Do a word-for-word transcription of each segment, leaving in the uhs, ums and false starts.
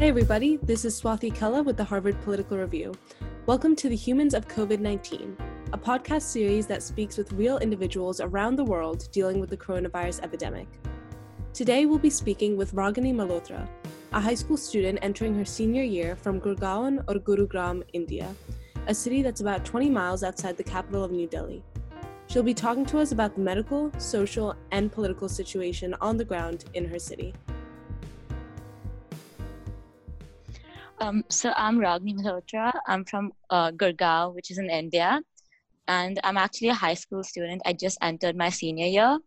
Hey everybody, this is Swathi Kella with the Harvard Political Review. Welcome to The Humans of COVID nineteen, a podcast series that speaks with real individuals around the world dealing with the coronavirus epidemic. Today we'll be speaking with Ragini Malhotra, a high school student entering her senior year from Gurgaon or Gurugram, India, a city that's about twenty miles outside the capital of New Delhi. She'll be talking to us about the medical, social, and political situation on the ground in her city. Um, so I'm Ragini Malhotra. I'm from uh, Gurgaon, which is in India. And I'm actually a high school student. I just entered my senior year.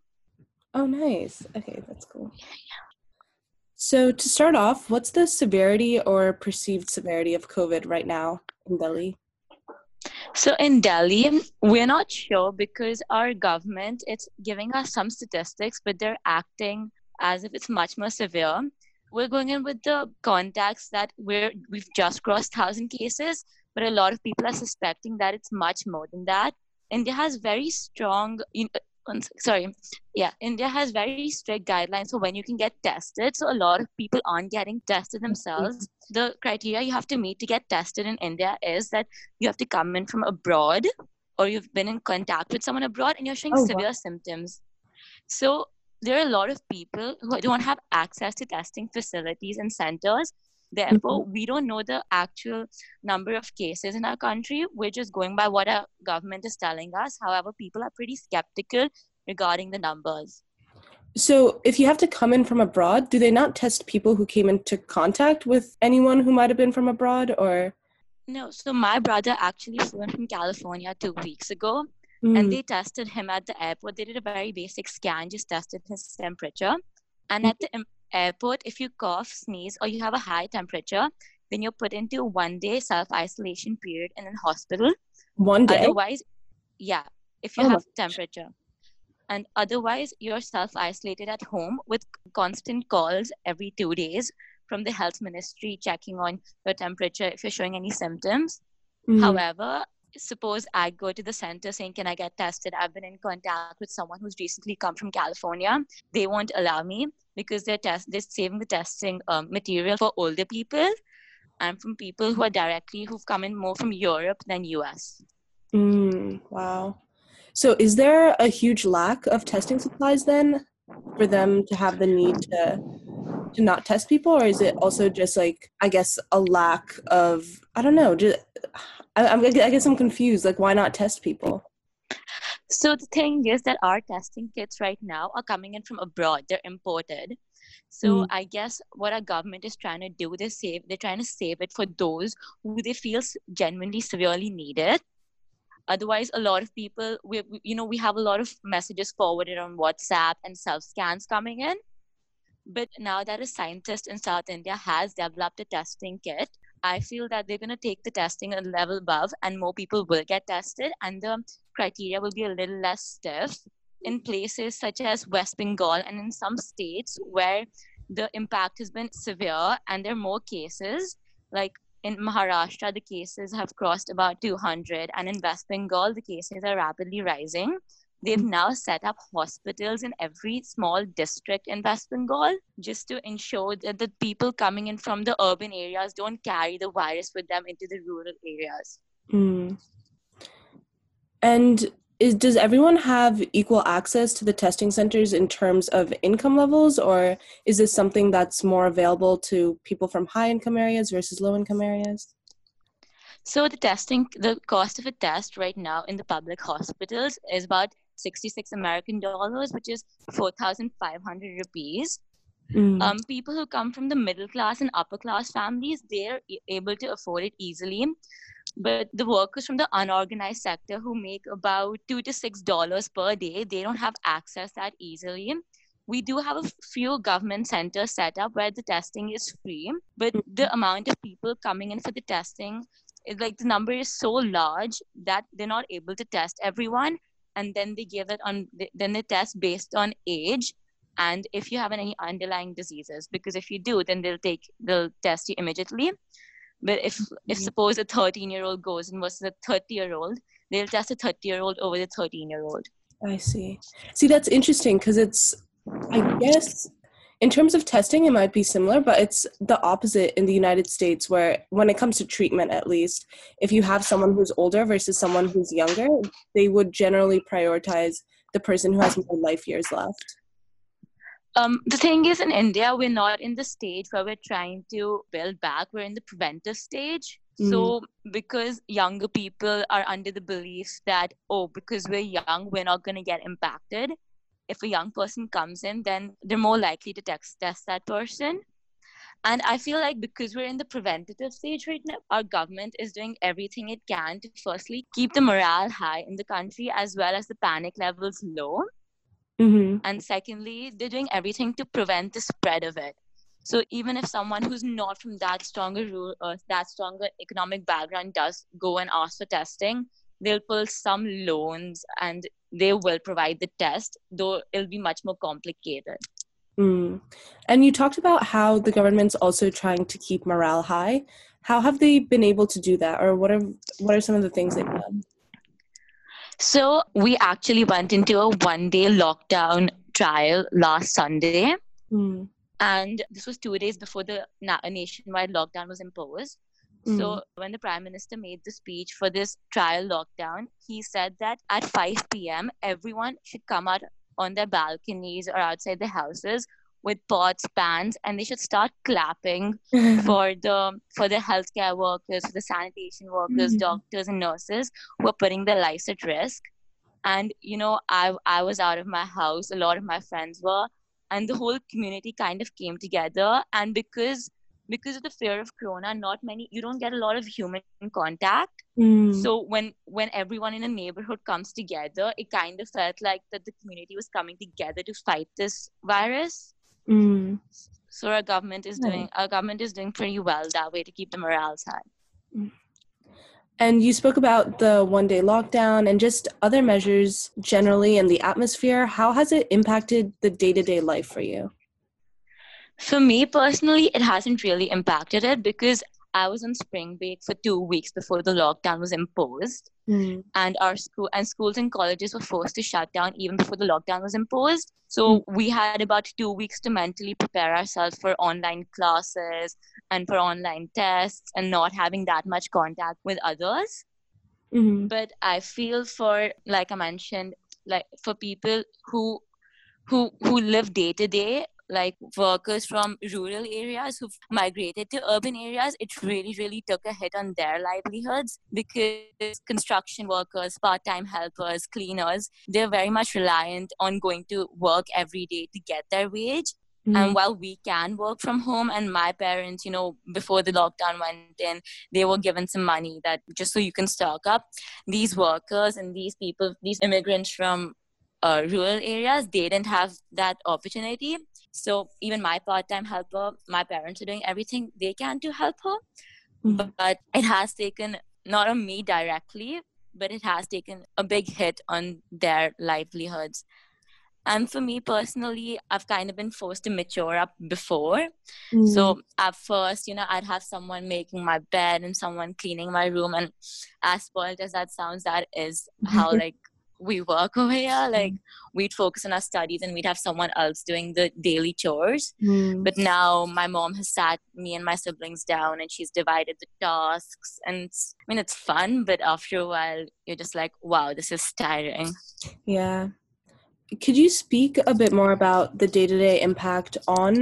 Oh, nice. Okay, that's cool. Yeah, yeah. So to start off, what's the severity or perceived severity of COVID right now in Delhi? So in Delhi, we're not sure because our government, it's giving us some statistics, but they're acting as if it's much more severe. We're going in with the contacts that we're, we've just crossed one thousand cases, but a lot of people are suspecting that it's much more than that. India has very strong, sorry, yeah, India has very strict guidelines for when you can get tested. So a lot of people aren't getting tested themselves. The criteria you have to meet to get tested in India is that you have to come in from abroad or you've been in contact with someone abroad and you're showing oh, severe wow. symptoms. So there are a lot of people who don't have access to testing facilities and centers. Therefore, mm-hmm. we don't know the actual number of cases in our country. We're just going by what our government is telling us. However, people are pretty skeptical regarding the numbers. So if you have to come in from abroad, do they not test people who came into contact with anyone who might have been from abroad? Or no, so my brother actually flew in from California two weeks ago. Mm. And they tested him at the airport. They did a very basic scan, just tested his temperature. And at the im- airport, if you cough, sneeze, or you have a high temperature, then you're put into a one-day self-isolation period in a hospital. One day? Otherwise, yeah, if you oh have temperature. And otherwise, you're self-isolated at home with constant calls every two days from the health ministry checking on your temperature if you're showing any symptoms. Mm. However, suppose I go to the center saying, can I get tested? I've been in contact with someone who's recently come from California. They won't allow me because they're test- they're saving the testing um, material for older people and from people who are directly, who've come in more from Europe than U S. Mm, wow. So is there a huge lack of testing supplies then for them to have the need to to not test people? Or is it also just like, I guess, a lack of, I don't know, just... I, I guess I'm confused. Like, why not test people? So the thing is that our testing kits right now are coming in from abroad. They're imported. So mm. I guess what our government is trying to do, they save, they're trying to save it for those who they feel genuinely severely need it. Otherwise, a lot of people, we, you know, we have a lot of messages forwarded on WhatsApp and self-scans coming in. But now that a scientist in South India has developed a testing kit, I feel that they're going to take the testing a level above and more people will get tested and the criteria will be a little less stiff in places such as West Bengal and in some states where the impact has been severe and there are more cases. Like in Maharashtra, the cases have crossed about two hundred and in West Bengal, the cases are rapidly rising. They've now set up hospitals in every small district in West Bengal just to ensure that the people coming in from the urban areas don't carry the virus with them into the rural areas. Mm. And is, does everyone have equal access to the testing centers in terms of income levels, or is this something that's more available to people from high income areas versus low income areas? So the testing, the cost of a test right now in the public hospitals is about sixty-six American dollars, which is four thousand five hundred rupees. Mm. Um, people who come from the middle class and upper class families, they're able to afford it easily. But the workers from the unorganized sector who make about two to six dollars per day, they don't have access that easily. We do have a few government centers set up where the testing is free, but the amount of people coming in for the testing, it's like the number is so large that they're not able to test everyone. And then they give it on, then they test based on age and if you have any underlying diseases, because if you do, then they'll take, they'll test you immediately. But if, if suppose a thirteen year old goes in versus a thirty year old, they'll test a thirty year old over the thirteen year old. I see. See, that's interesting because it's, I guess In terms of testing, it might be similar, but it's the opposite in the United States, where when it comes to treatment, at least, if you have someone who's older versus someone who's younger, they would generally prioritize the person who has more life years left. Um, the thing is, in India, we're not in the stage where we're trying to build back. We're in the preventive stage. Mm. So because younger people are under the belief that, oh, because we're young, we're not going to get impacted. If a young person comes in, then they're more likely to text, test that person. And I feel like because we're in the preventative stage right now, our government is doing everything it can to firstly keep the morale high in the country as well as the panic levels low. Mm-hmm. And secondly, they're doing everything to prevent the spread of it. So even if someone who's not from that stronger rural or that stronger economic background does go and ask for testing, they'll pull some loans and they will provide the test, though it'll be much more complicated. Mm. And you talked about how the government's also trying to keep morale high. How have they been able to do that? Or what are what are some of the things they've done? So we actually went into a one-day lockdown trial last Sunday. Mm. And this was two days before the na- nationwide lockdown was imposed. Mm. So when the Prime Minister made the speech for this trial lockdown, he said that at five p.m., everyone should come out on their balconies or outside their houses with pots, pans, and they should start clapping for the for the healthcare workers, for the sanitation workers, mm-hmm. doctors and nurses who are putting their lives at risk. And, you know, I I was out of my house. A lot of my friends were. And the whole community kind of came together. And because because of the fear of corona, not many, you don't get a lot of human contact. Mm. So when, when everyone in a neighborhood comes together, it kind of felt like that the community was coming together to fight this virus. Mm. So our government is doing our government is doing pretty well that way to keep the morale high. And you spoke about the one-day lockdown and just other measures generally and the atmosphere. How has it impacted the day-to-day life for you? For me personally, it hasn't really impacted it because I was on spring break for two weeks before the lockdown was imposed, mm. and our school and schools and colleges were forced to shut down even before the lockdown was imposed. So mm. we had about two weeks to mentally prepare ourselves for online classes and for online tests and not having that much contact with others. Mm-hmm. But I feel for, like I mentioned, like for people who who who live day to day, like workers from rural areas who've migrated to urban areas, it really, really took a hit on their livelihoods because construction workers, part-time helpers, cleaners, they're very much reliant on going to work every day to get their wage. Mm. And while we can work from home, and my parents, you know, before the lockdown went in, they were given some money that just so you can stock up. These workers and these people, these immigrants from Uh, rural areas, they didn't have that opportunity. So even my part-time helper, my parents are doing everything they can to help her. Mm-hmm. But, but it has taken, not on me directly, but it has taken a big hit on their livelihoods. And for me personally, I've kind of been forced to mature up before. Mm-hmm. So at first, you know, I'd have someone making my bed and someone cleaning my room. And as spoiled as that sounds, that is how like we work over here. Like we'd focus on our studies and we'd have someone else doing the daily chores. Mm. But now my mom has sat me and my siblings down and she's divided the tasks. And it's, I mean, it's fun, but after a while you're just like, wow, this is tiring. Yeah. Could you speak a bit more about the day-to-day impact on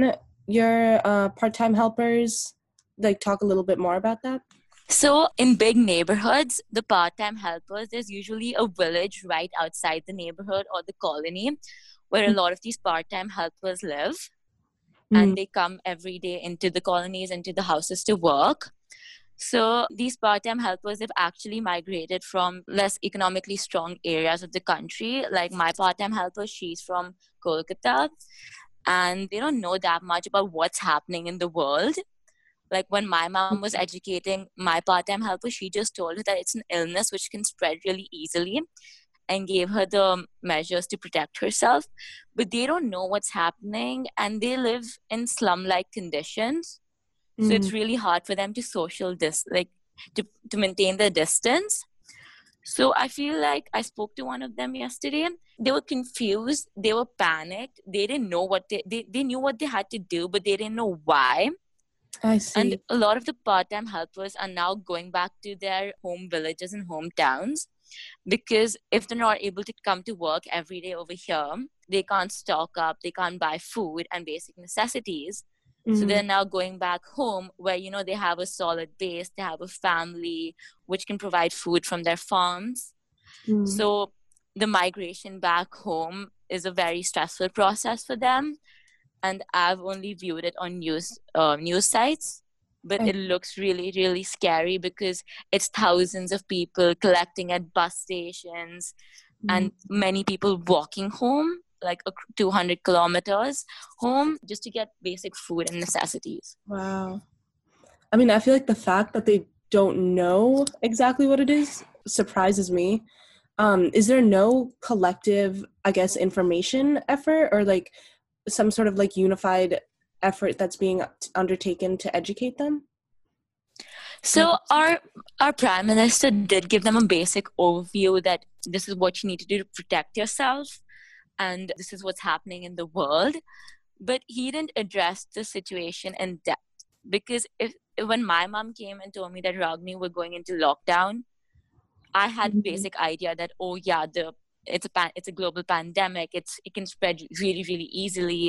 your uh, part-time helpers? Like talk a little bit more about that? So in big neighborhoods, the part-time helpers, there's usually a village right outside the neighborhood or the colony where a lot of these part-time helpers live. Mm. And they come every day into the colonies, into the houses to work. So these part-time helpers have actually migrated from less economically strong areas of the country. Like my part-time helper, she's from Kolkata. And they don't know that much about what's happening in the world. Like when my mom was educating my part-time helper, she just told her that it's an illness which can spread really easily and gave her the measures to protect herself. But they don't know what's happening and they live in slum-like conditions. Mm-hmm. So it's really hard for them to social dis- like to, to maintain their distance. So I feel like I spoke to one of them yesterday. They were confused. They were panicked. They didn't know what they, they, they knew what they had to do, but they didn't know why. I see. And a lot of the part-time helpers are now going back to their home villages and hometowns, because if they're not able to come to work every day over here, they can't stock up, they can't buy food and basic necessities. Mm-hmm. So they're now going back home where, you know, they have a solid base, they have a family which can provide food from their farms. Mm-hmm. So the migration back home is a very stressful process for them. And I've only viewed it on news uh, news sites, but okay. It looks really, really scary because it's thousands of people collecting at bus stations mm-hmm. and many people walking home, like two hundred kilometers home, just to get basic food and necessities. Wow. I mean, I feel like the fact that they don't know exactly what it is surprises me. Um, is there no collective, I guess, information effort or like some sort of like unified effort that's being undertaken to educate them? So our our prime minister did give them a basic overview that this is what you need to do to protect yourself and this is what's happening in the world. But he didn't address the situation in depth, because if when my mom came and told me that Ragini were going into lockdown, I had mm-hmm. a basic idea that, oh yeah, the It's a pan, it's a global pandemic. It's it can spread really, really easily.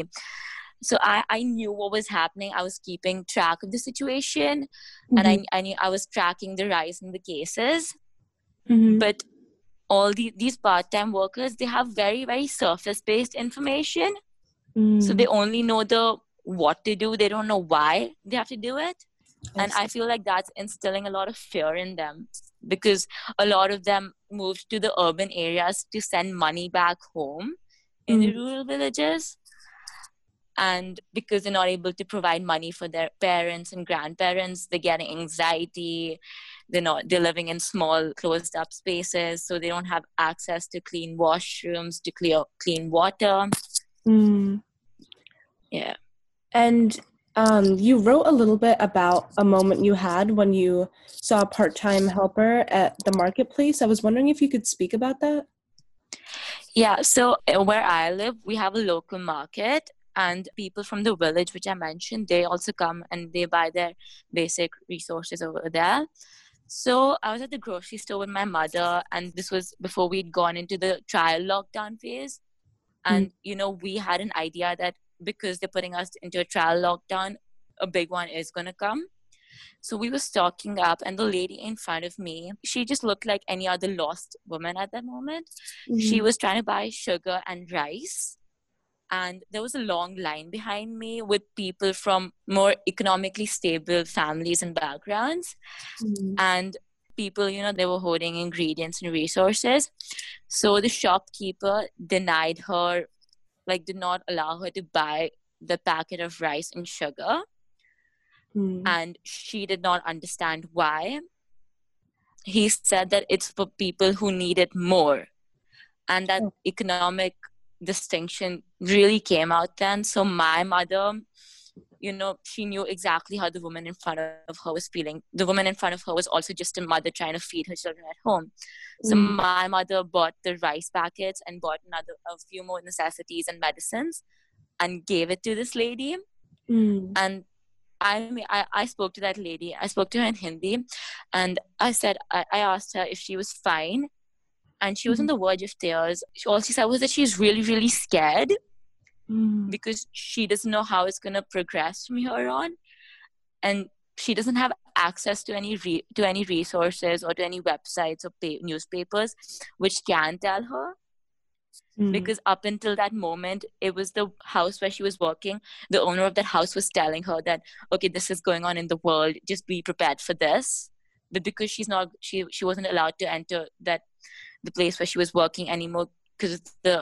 So I, I knew what was happening. I was keeping track of the situation, mm-hmm. and I I knew I was tracking the rise in the cases. Mm-hmm. But all the, these part-time workers, they have very, very surface-based information. Mm. So they only know the what to do. They don't know why they have to do it. I and see. I feel like that's instilling a lot of fear in them, because a lot of them moved to the urban areas to send money back home in mm. the rural villages, and because they're not able to provide money for their parents and grandparents, they get anxiety. They're not, they're living in small closed up spaces, so they don't have access to clean washrooms, to clear clean water. Mm. Yeah. And Um, you wrote a little bit about a moment you had when you saw a part-time helper at the marketplace. I was wondering if you could speak about that. Yeah, so where I live, we have a local market, and people from the village, which I mentioned, they also come and they buy their basic resources over there. So I was at the grocery store with my mother, and this was before we'd gone into the trial lockdown phase. And, mm-hmm. you know, we had an idea that because they're putting us into a trial lockdown, a big one is going to come. So we were stocking up, and the lady in front of me, she just looked like any other lost woman at that moment. Mm-hmm. She was trying to buy sugar and rice. And there was a long line behind me with people from more economically stable families and backgrounds. Mm-hmm. And people, you know, they were hoarding ingredients and resources. So the shopkeeper denied her, like did not allow her to buy the packet of rice and sugar. Mm. And she did not understand why. He said that it's for people who need it more. And that oh. economic distinction really came out then. So my mother, you know, she knew exactly how the woman in front of her was feeling. The woman in front of her was also just a mother trying to feed her children at home. So mm. my mother bought the rice packets and bought another a few more necessities and medicines and gave it to this lady. Mm. And I, I I spoke to that lady. I spoke to her in Hindi. And I said, I, I asked her if she was fine. And she was mm. on the verge of tears. She, all she said was that she's really, really scared. Mm. Because she doesn't know how it's going to progress from here on, and she doesn't have access to any re- to any resources or to any websites or pay- newspapers which can tell her mm. because up until that moment, it was the house where she was working, the owner of that house was telling her that, okay, this is going on in the world, just be prepared for this. But because she's not she she wasn't allowed to enter that the place where she was working anymore because the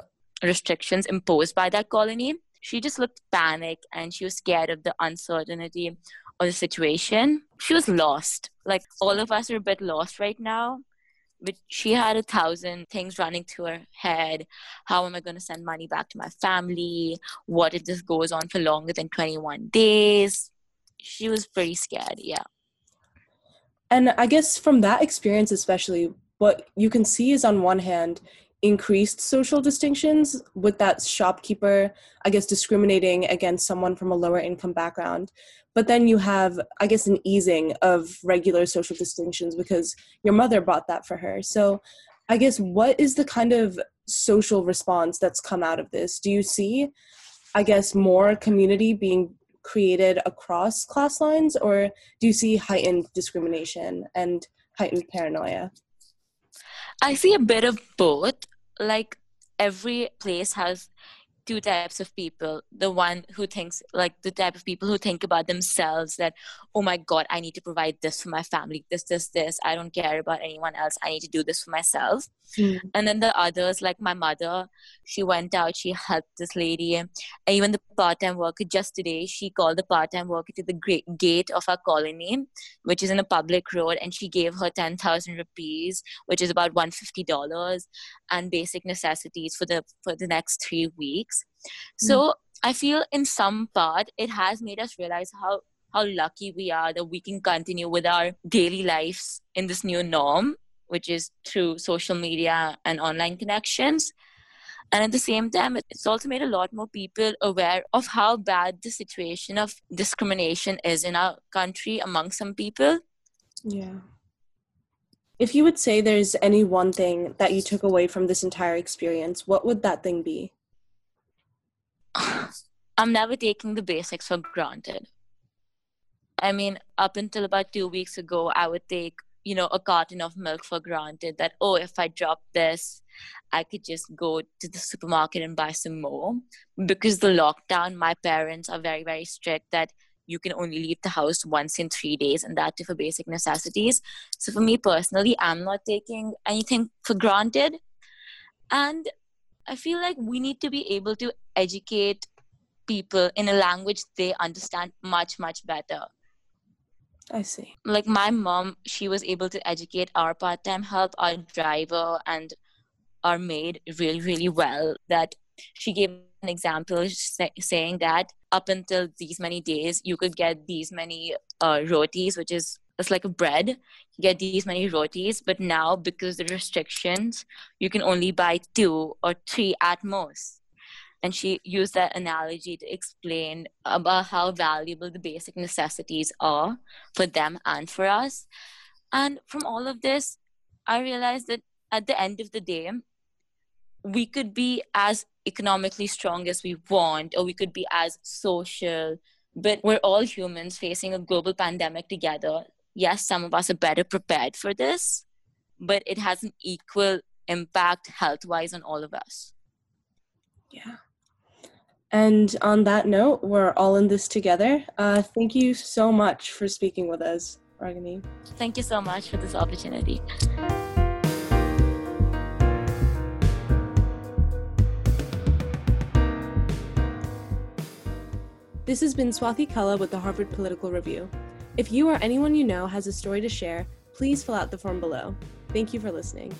restrictions imposed by that colony, she just looked panicked, and she was scared of the uncertainty of the situation. She was lost. Like, all of us are a bit lost right now, but she had a thousand things running through her head. How am I going to send money back to my family? What if this goes on for longer than twenty-one days? She was pretty scared. Yeah. And I guess from that experience especially, what you can see is, on one hand, increased social distinctions with that shopkeeper, I guess, discriminating against someone from a lower income background. But then you have, I guess, an easing of regular social distinctions because your mother bought that for her. So I guess, what is the kind of social response that's come out of this? Do you see, I guess, more community being created across class lines, or do you see heightened discrimination and heightened paranoia? I see a bit of both. Like, every place has two types of people. The one who thinks, like the type of people who think about themselves that, oh my God, I need to provide this for my family, this, this, this. I don't care about anyone else. I need to do this for myself. Mm. And then the others, like my mother, she went out, she helped this lady. And even the part-time worker, just today, she called the part-time worker to the great gate of our colony, which is in a public road. And she gave her ten thousand rupees, which is about one hundred fifty dollars, and basic necessities for the for the next three weeks. So I feel in some part it has made us realize how, how lucky we are that we can continue with our daily lives in this new norm, which is through social media and online connections. And at the same time, it's also made a lot more people aware of how bad the situation of discrimination is in our country among some people. Yeah. If you would say there's any one thing that you took away from this entire experience, what would that thing be? I'm never taking the basics for granted. I mean, up until about two weeks ago, I would take, you know, a carton of milk for granted that, oh, if I drop this, I could just go to the supermarket and buy some more. Because the lockdown, my parents are very, very strict that you can only leave the house once in three days and that too for basic necessities. So for me personally, I'm not taking anything for granted. And I feel like we need to be able to educate people in a language they understand much, much better. I see. Like my mom, she was able to educate our part-time help, our driver and our maid really, really well. That she gave an example say, saying that up until these many days, you could get these many uh, rotis, which is it's like a bread, you get these many rotis, but now because of the restrictions, you can only buy two or three at most. And she used that analogy to explain about how valuable the basic necessities are for them and for us. And from all of this, I realized that at the end of the day, we could be as economically strong as we want, or we could be as social, but we're all humans facing a global pandemic together. Yes, some of us are better prepared for this, but it has an equal impact health-wise on all of us. Yeah. And on that note, we're all in this together. Uh, thank you so much for speaking with us, Ragini. Thank you so much for this opportunity. This has been Swathi Kella with the Harvard Political Review. If you or anyone you know has a story to share, please fill out the form below. Thank you for listening.